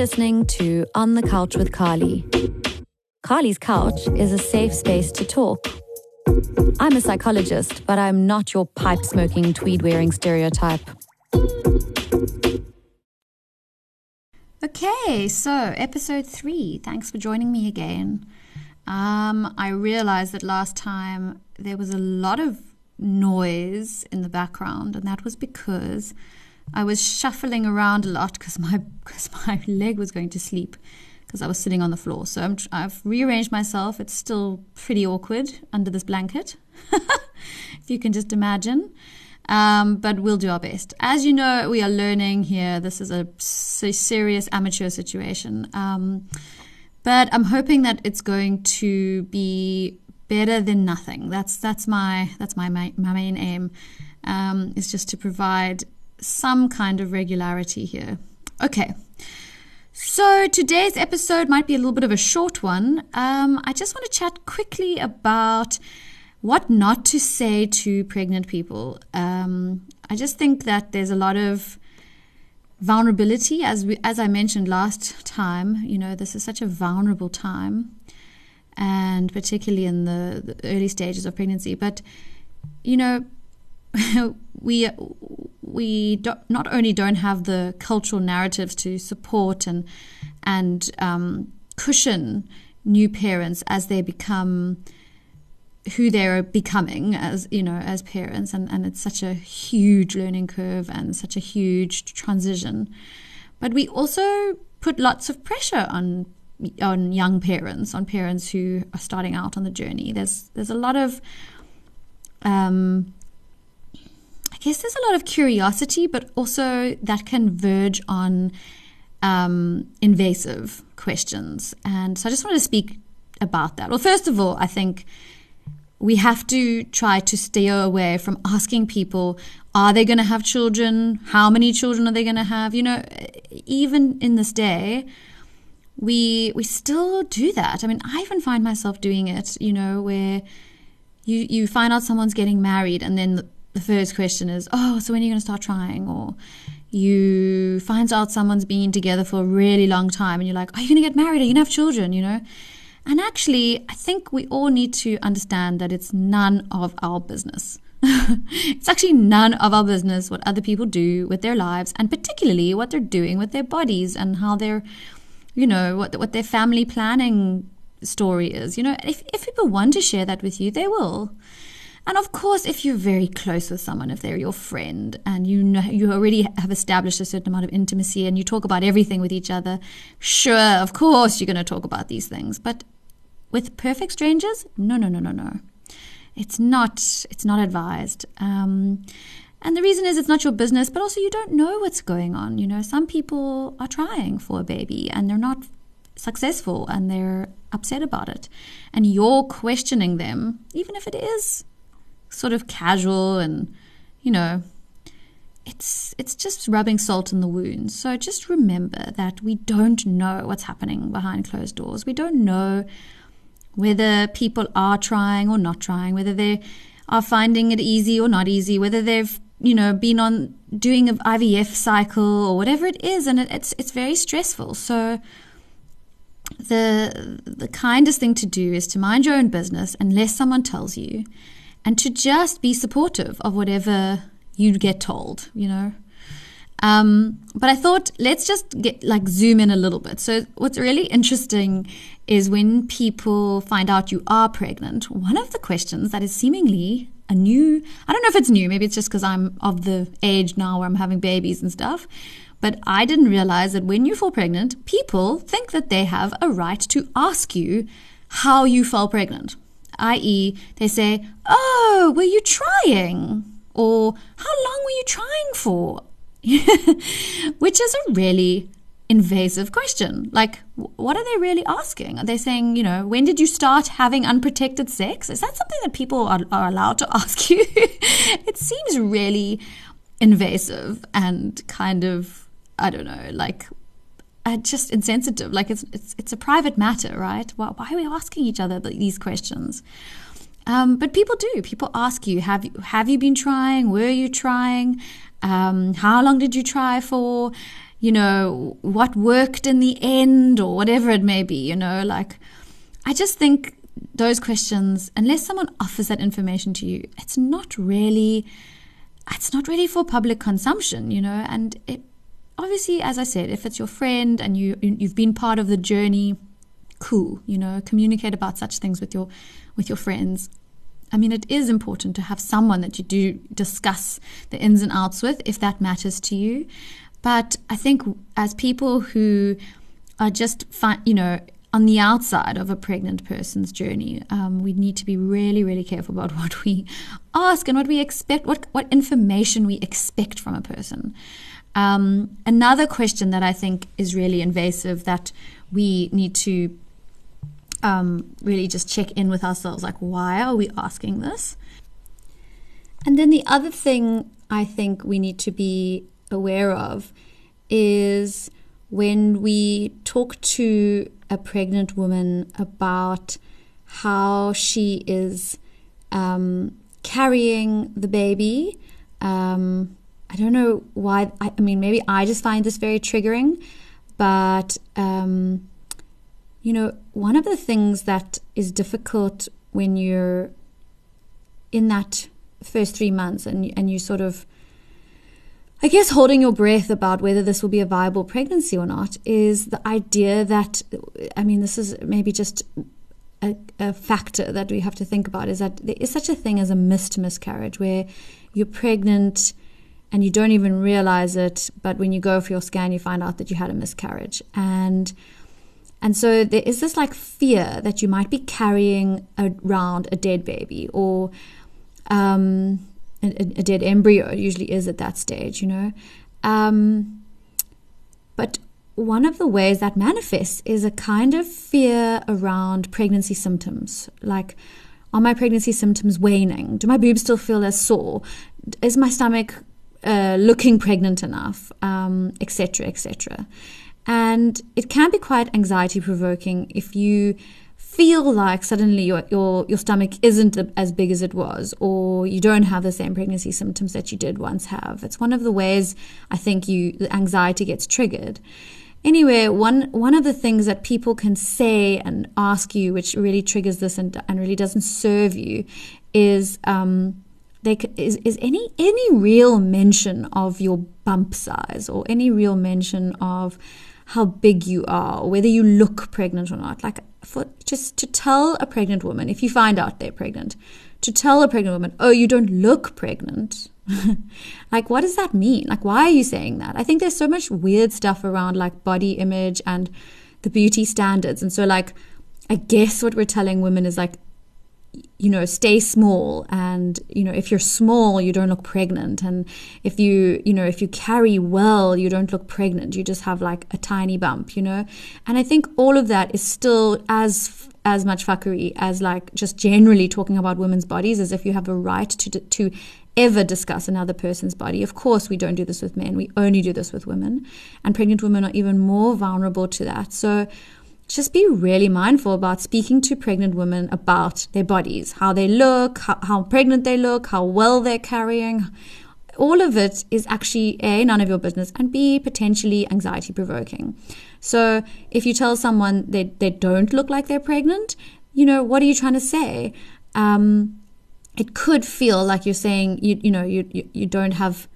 listening to On the Couch with Carly. Carly's couch is a safe space to talk. I'm a psychologist, but I'm not your pipe-smoking, tweed-wearing stereotype. Okay, so episode 3. Thanks for joining me again. I realized that last time there was a lot of noise in the background, and that was because I was shuffling around a lot because my leg was going to sleep because I was sitting on the floor. So I've rearranged myself. It's still pretty awkward under this blanket, if you can just imagine. But we'll do our best. As you know, we are learning here. This is a serious amateur situation. But I'm hoping that it's going to be better than nothing. That's my main aim. Is just to provide some kind of regularity here. Okay. So today's episode might be a little bit of a short one. I just want to chat quickly about what not to say to pregnant people. I just think that there's a lot of vulnerability, as I mentioned last time. You know, this is such a vulnerable time, and particularly in the early stages of pregnancy. But you know, not only don't have the cultural narratives to support and cushion new parents as they become who they're becoming as parents, and it's such a huge learning curve and such a huge transition. But we also put lots of pressure on young parents, on parents who are starting out on the journey. There's a lot of there's a lot of curiosity, but also that can verge on invasive questions. And so I just wanted to speak about that. Well, first of all, I think we have to try to steer away from asking people, are they going to have children? How many children are they going to have? You know, even in this day, we still do that. I mean, I even find myself doing it, you know, where you find out someone's getting married, and then the first question is, oh, so when are you going to start trying? Or you find out someone's been together for a really long time, and you're like, are you going to get married? Are you going to have children? You know? And actually, I think we all need to understand that it's none of our business. It's actually none of our business what other people do with their lives, and particularly what they're doing with their bodies and how they're, you know, what their family planning story is. You know, if people want to share that with you, they will. And of course, if you're very close with someone, if they're your friend and you know you already have established a certain amount of intimacy and you talk about everything with each other, sure, of course, you're going to talk about these things. But with perfect strangers, no. It's not advised. And the reason is it's not your business, but also you don't know what's going on. You know, some people are trying for a baby and they're not successful and they're upset about it. And you're questioning them, even if it is sort of casual, and you know, it's just rubbing salt in the wound. So just remember that we don't know what's happening behind closed doors. We don't know whether people are trying or not trying, whether they are finding it easy or not easy, whether they've, you know, been on doing an IVF cycle or whatever it is, and it's very stressful. So the kindest thing to do is to mind your own business unless someone tells you, and to just be supportive of whatever you get told, you know. But I thought, let's just zoom in a little bit. So what's really interesting is when people find out you are pregnant, one of the questions that is seemingly I don't know if it's new, maybe it's just because I'm of the age now where I'm having babies and stuff, but I didn't realize that when you fall pregnant, people think that they have a right to ask you how you fell pregnant. i.e., they say, oh, were you trying? Or how long were you trying for? Which is a really invasive question. Like, what are they really asking? Are they saying, you know, when did you start having unprotected sex? Is that something that people are allowed to ask you? It seems really invasive and kind of, I don't know, like, just insensitive. Like it's a private matter, right? Why are we asking each other these questions? But people do. People ask you, have you been trying? Were you trying? How long did you try for? you know, what worked in the end or whatever it may be, you know, like I just think those questions, unless someone offers that information to you, it's not really for public consumption, you know. And it, obviously, as I said, if it's your friend and you've been part of the journey, cool, you know, communicate about such things with your friends. I mean, it is important to have someone that you do discuss the ins and outs with, if that matters to you. But I think as people who are just, you know, on the outside of a pregnant person's journey, we need to be really, really careful about what we ask and what we expect, what information we expect from a person. Another question that I think is really invasive that we need to really just check in with ourselves, like, why are we asking this? And then the other thing I think we need to be aware of is when we talk to a pregnant woman about how she is carrying the baby. I don't know why, I mean, maybe I just find this very triggering, but, you know, one of the things that is difficult when you're in that first 3 months and you sort of, I guess, holding your breath about whether this will be a viable pregnancy or not, is the idea that, I mean, this is maybe just a factor that we have to think about, is that there is such a thing as a missed miscarriage, where you're pregnant and you don't even realize it, but when you go for your scan, you find out that you had a miscarriage. And so there is this like fear that you might be carrying around a dead baby, or a dead embryo usually is at that stage, you know. But one of the ways that manifests is a kind of fear around pregnancy symptoms, like, are my pregnancy symptoms waning? Do my boobs still feel as sore? Is my stomach looking pregnant enough, etc., etc. And it can be quite anxiety provoking if you feel like suddenly your stomach isn't as big as it was, or you don't have the same pregnancy symptoms that you did once have. It's one of the ways I think the anxiety gets triggered. Anyway, one of the things that people can say and ask you, which really triggers this and really doesn't serve you, is is any real mention of your bump size, or any real mention of how big you are, or whether you look pregnant or not. Like, just to tell a pregnant woman, if you find out they're pregnant, to tell a pregnant woman, oh, you don't look pregnant. Like, what does that mean? Like, why are you saying that? I think there's so much weird stuff around like body image and the beauty standards. And so like, I guess what we're telling women is like, you know, stay small, and, you know, if you're small, you don't look pregnant, and if you carry well, you don't look pregnant, you just have like a tiny bump, you know. And I think all of that is still as much fuckery as like just generally talking about women's bodies as if you have a right to ever discuss another person's body. Of course, we don't do this with men, we only do this with women, and pregnant women are even more vulnerable to that. So just be really mindful about speaking to pregnant women about their bodies, how they look, how pregnant they look, how well they're carrying. All of it is actually A, none of your business, and B, potentially anxiety provoking. So if you tell someone that they don't look like they're pregnant, you know, what are you trying to say? It could feel like you're saying, you don't have,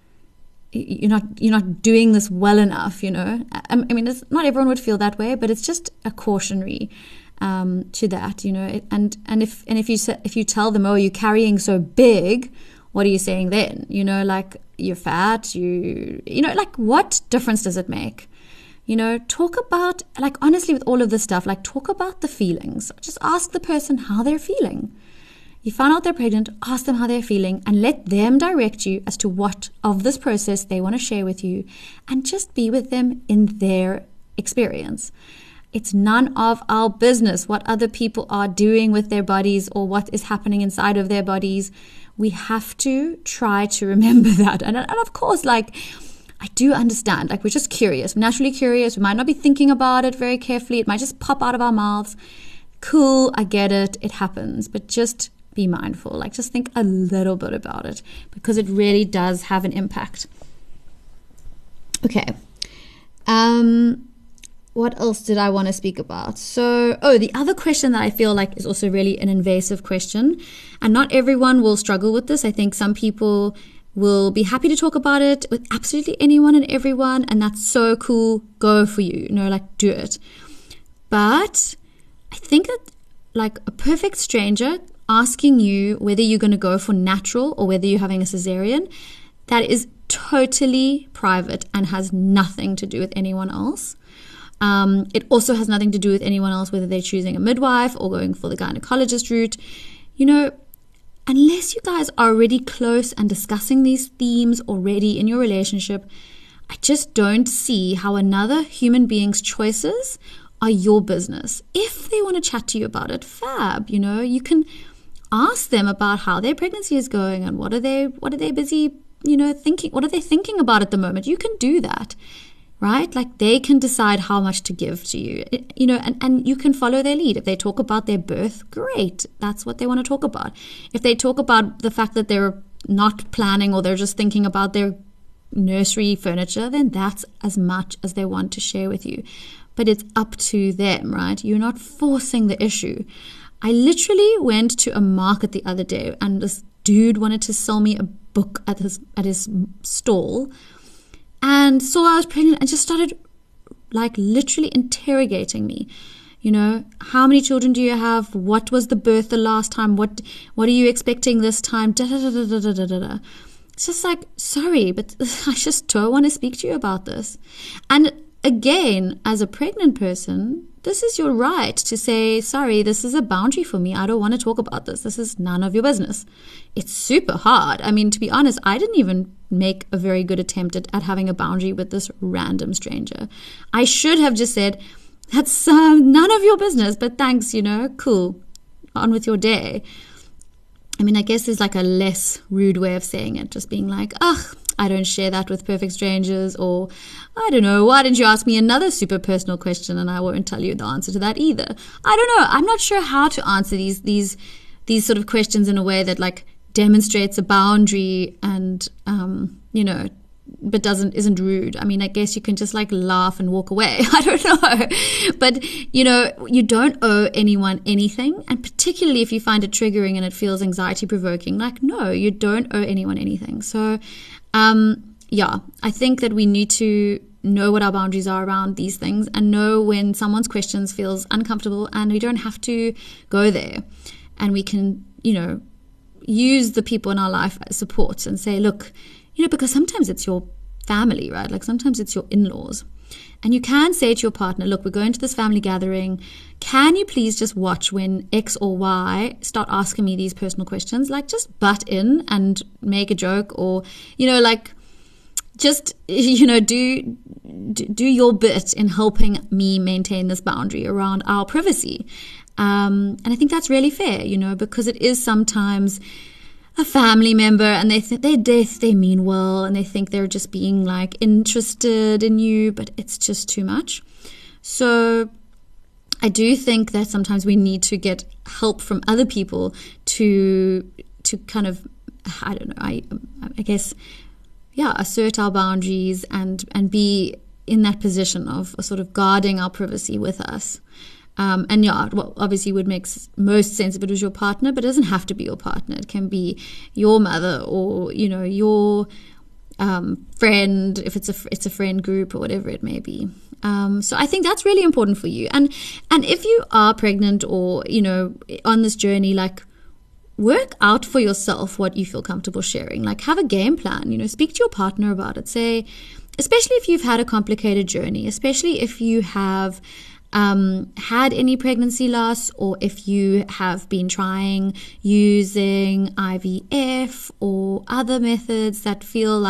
you're not doing this well enough, you know. I mean, it's not everyone would feel that way, but it's just a cautionary to that, you know. And if you tell them, oh, you're carrying so big, what are you saying then? You know, like, you're fat, you know, like, what difference does it make? You know, talk about, like, honestly, with all of this stuff, like, talk about the feelings. Just ask the person how they're feeling. You found out they're pregnant, ask them how they're feeling, and let them direct you as to what of this process they want to share with you, and just be with them in their experience. It's none of our business what other people are doing with their bodies or what is happening inside of their bodies. We have to try to remember that. And of course, like, I do understand, like, we're just curious, we're naturally curious, we might not be thinking about it very carefully, it might just pop out of our mouths. Cool, I get it, it happens, but just be mindful, like, just think a little bit about it, because it really does have an impact. Okay, What else did I want to speak about? So, the other question that I feel like is also really an invasive question, and not everyone will struggle with this. I think some people will be happy to talk about it with absolutely anyone and everyone, and that's so cool. Go for you, do it. But I think that a perfect stranger asking you whether you're going to go for natural or whether you're having a cesarean, that is totally private and has nothing to do with anyone else. It also has nothing to do with anyone else, whether they're choosing a midwife or going for the gynecologist route. Unless you guys are already close and discussing these themes already in your relationship, I just don't see how another human being's choices are your business. If they want to chat to you about it, fab. You can ask them about how their pregnancy is going and what are they busy, thinking, what are they thinking about at the moment. You can do that. Right? They can decide how much to give to you, and you can follow their lead. If they talk about their birth, great. That's what they want to talk about. If they talk about the fact that they're not planning or they're just thinking about their nursery furniture, then that's as much as they want to share with you. But it's up to them, right? You're not forcing the issue. I literally went to a market the other day and this dude wanted to sell me a book at his stall, and saw I was pregnant and just started literally interrogating me. How many children do you have? What was the birth the last time? What are you expecting this time? It's just sorry, but I just don't want to speak to you about this. And again, as a pregnant person, this is your right to say, sorry, this is a boundary for me. I don't want to talk about this. This is none of your business. It's super hard. I mean, to be honest, I didn't even make a very good attempt at having a boundary with this random stranger. I should have just said, that's none of your business, but thanks, cool, on with your day. I mean, I guess there's a less rude way of saying it, just being I don't share that with perfect strangers, or I don't know, why didn't you ask me another super personal question and I won't tell you the answer to that either. I don't know, I'm not sure how to answer these sort of questions in a way that demonstrates a boundary and but isn't rude. I mean, I guess you can just laugh and walk away. I don't know. But you don't owe anyone anything, and particularly if you find it triggering and it feels anxiety provoking, no, you don't owe anyone anything. So I think that we need to know what our boundaries are around these things and know when someone's questions feels uncomfortable, and we don't have to go there, and we can use the people in our life as support and say, look, because sometimes it's your family, right? Sometimes it's your in-laws. And you can say to your partner, look, we're going to this family gathering. Can you please just watch when X or Y start asking me these personal questions? Just butt in and make a joke, or, just, do your bit in helping me maintain this boundary around our privacy. And I think that's really fair, because it is sometimes a family member, and they mean well, and they think they're just being interested in you, but it's just too much. So I do think that sometimes we need to get help from other people to kind of, I don't know, I guess, assert our boundaries and be in that position of sort of guarding our privacy with us. Obviously would make most sense if it was your partner, but it doesn't have to be your partner. It can be your mother or, your friend, if it's a friend group or whatever it may be. So I think that's really important for you. And if you are pregnant or, on this journey, work out for yourself what you feel comfortable sharing. Have a game plan, speak to your partner about it. Say, especially if you've had a complicated journey, especially if you have had any pregnancy loss, or if you have been trying using IVF or other methods that feel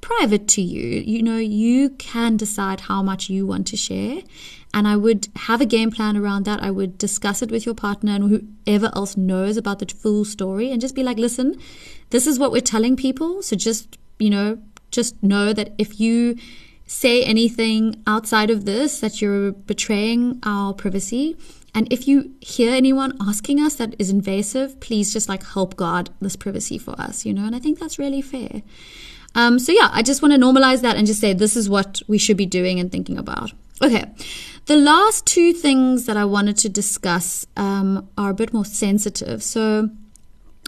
private to you, you can decide how much you want to share. And I would have a game plan around that. I would discuss it with your partner and whoever else knows about the full story, and just be listen, this is what we're telling people. So just know that if you say anything outside of this, that you're betraying our privacy. And if you hear anyone asking us that is invasive, please just help guard this privacy for us, and I think that's really fair. So yeah, I just want to normalize that and just say this is what we should be doing and thinking about. Okay, the last two things that I wanted to discuss are a bit more sensitive. So,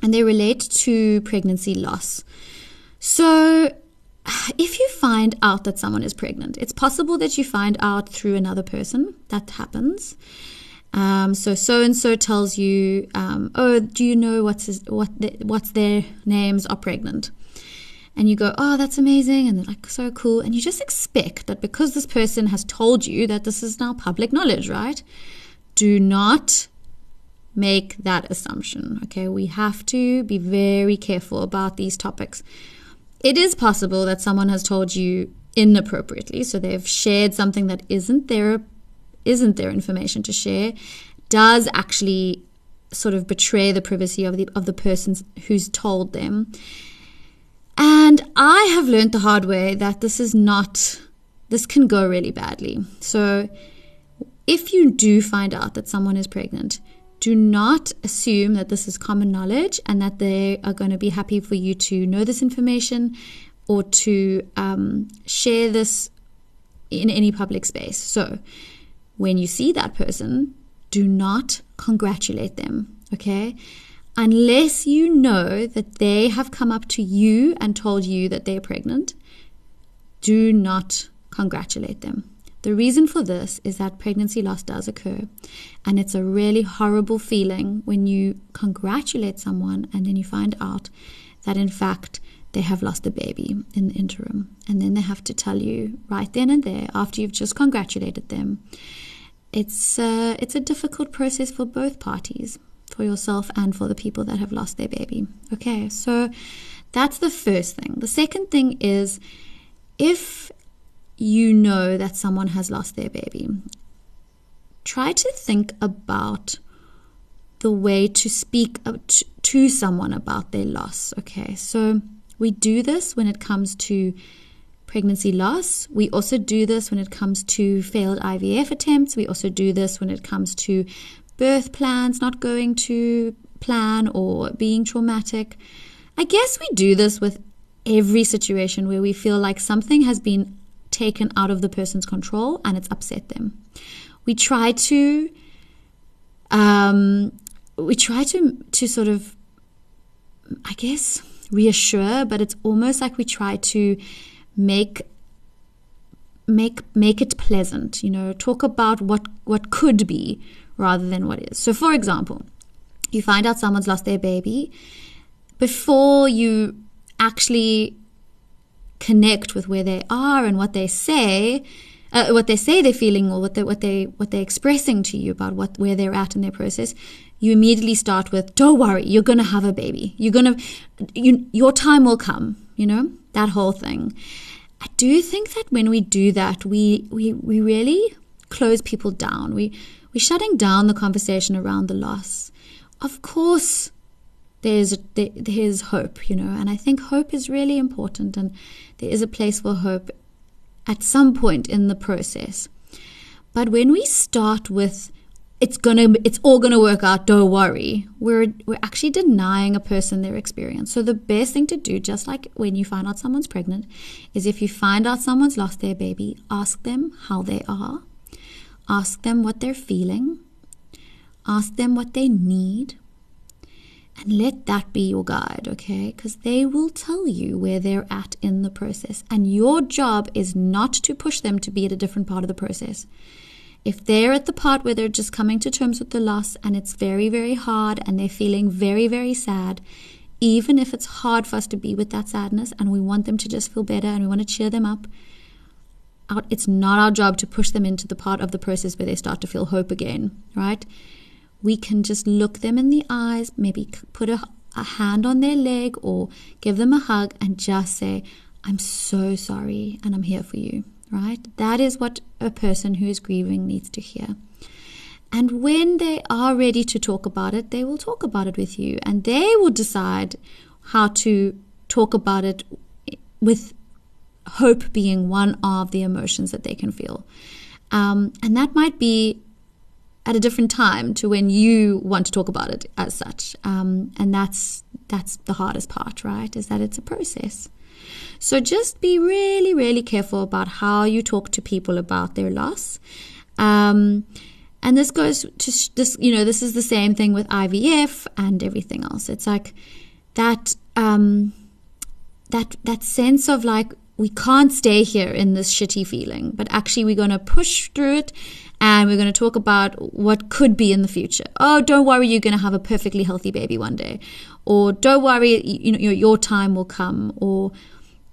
and they relate to pregnancy loss. So if you find out that someone is pregnant, it's possible that you find out through another person. That happens. So-and-so tells you, oh, do you know what's their names are pregnant? And you go, oh, that's amazing. And they're like, so cool. And you just expect that because this person has told you that this is now public knowledge, right? Do not make that assumption, okay? We have to be very careful about these topics. It is possible that someone has told you inappropriately. So they've shared something that isn't their information to share, does actually sort of betray the privacy of the person who's told them. And I have learned the hard way that this can go really badly. So if you do find out that someone is pregnant, do not assume that this is common knowledge and that they are going to be happy for you to know this information or to share this in any public space. So when you see that person, do not congratulate them, okay? Unless you know that they have come up to you and told you that they're pregnant, do not congratulate them. The reason for this is that pregnancy loss does occur, and it's a really horrible feeling when you congratulate someone and then you find out that in fact they have lost a baby in the interim, and then they have to tell you right then and there after you've just congratulated them. It's a difficult process for both parties, for yourself and for the people that have lost their baby. Okay, so that's the first thing. The second thing is, if you know that someone has lost their baby, try to think about the way to speak to someone about their loss. Okay, so we do this when it comes to pregnancy loss. We also do this when it comes to failed IVF attempts. We also do this when it comes to birth plans not going to plan or being traumatic. I guess we do this with every situation where we feel like something has been taken out of the person's control and it's upset them. We try to sort of, I guess, reassure, but it's almost like we try to make it pleasant, you know, talk about what could be rather than what is. So for example, you find out someone's lost their baby. Before you actually connect with where they are and what they say they're feeling or what they're expressing to you about where they're at in their process, you immediately start with, don't worry, you're going to have a baby. Your time will come, you know, that whole thing. I do think that when we do that, we really close people down. We're shutting down the conversation around the loss. Of course, there's hope, you know, and I think hope is really important, and there is a place for hope at some point in the process. But when we start with, it's all gonna work out, don't worry, we're actually denying a person their experience. So the best thing to do, just like when you find out someone's pregnant, is if you find out someone's lost their baby, ask them how they are. Ask them what they're feeling. Ask them what they need. And let that be your guide, okay? Because they will tell you where they're at in the process. And your job is not to push them to be at a different part of the process. If they're at the part where they're just coming to terms with the loss and it's very, very hard and they're feeling very, very sad, even if it's hard for us to be with that sadness and we want them to just feel better and we want to cheer them up, it's not our job to push them into the part of the process where they start to feel hope again, right? We can just look them in the eyes, maybe put a hand on their leg or give them a hug and just say, I'm so sorry and I'm here for you, right? That is what a person who is grieving needs to hear. And when they are ready to talk about it, they will talk about it with you and they will decide how to talk about it with hope being one of the emotions that they can feel. And that might be at a different time to when you want to talk about it as such. And that's the hardest part, right? Is that it's a process. So just be really, really careful about how you talk to people about their loss. And this goes to this, you know, this is the same thing with IVF and everything else. It's like that, that sense of like, we can't stay here in this shitty feeling, but actually we're going to push through it and we're going to talk about what could be in the future. Oh, don't worry, you're going to have a perfectly healthy baby one day. Or don't worry, you know, your time will come, or,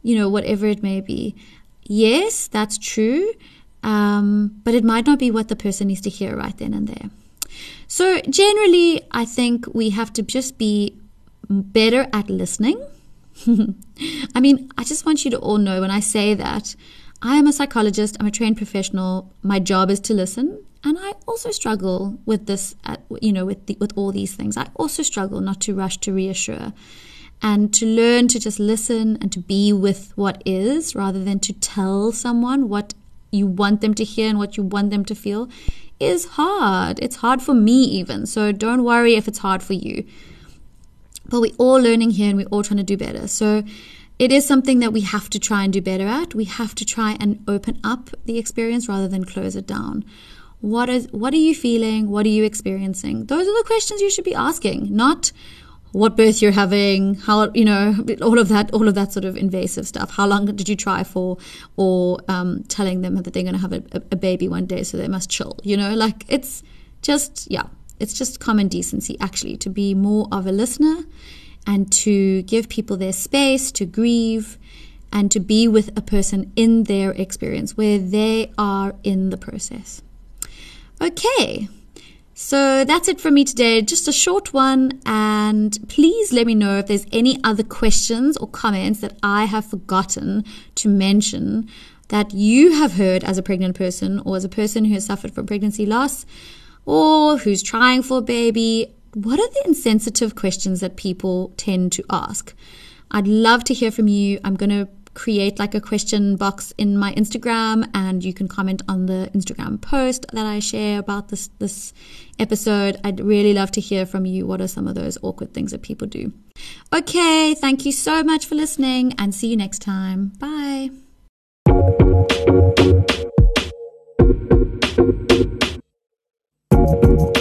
you know, whatever it may be. Yes, that's true. But it might not be what the person needs to hear right then and there. So generally, I think we have to just be better at listening. I mean, I just want you to all know when I say that, I am a psychologist, I'm a trained professional, my job is to listen. And I also struggle with this, you know, with all these things. I also struggle not to rush to reassure and to learn to just listen and to be with what is rather than to tell someone what you want them to hear and what you want them to feel is hard. It's hard for me even. So don't worry if it's hard for you. But we're all learning here and we're all trying to do better. So it is something that we have to try and do better at. We have to try and open up the experience rather than close it down. What are you feeling? What are you experiencing? Those are the questions you should be asking, not what birth you're having, how, you know, all of that sort of invasive stuff. How long did you try for? Or telling them that they're going to have a baby one day, so they must chill. You know, like it's just, yeah. It's just common decency, actually, to be more of a listener and to give people their space, to grieve and to be with a person in their experience where they are in the process. Okay, so that's it from me today. Just a short one. And please let me know if there's any other questions or comments that I have forgotten to mention that you have heard as a pregnant person or as a person who has suffered from pregnancy loss, or who's trying for a baby. What are the insensitive questions that people tend to ask? I'd love to hear from you. I'm going to create like a question box in my Instagram, and you can comment on the Instagram post that I share about this episode. I'd really love to hear from you. What are some of those awkward things that people do? Okay, thank you so much for listening, and see you next time. Bye. Thank you.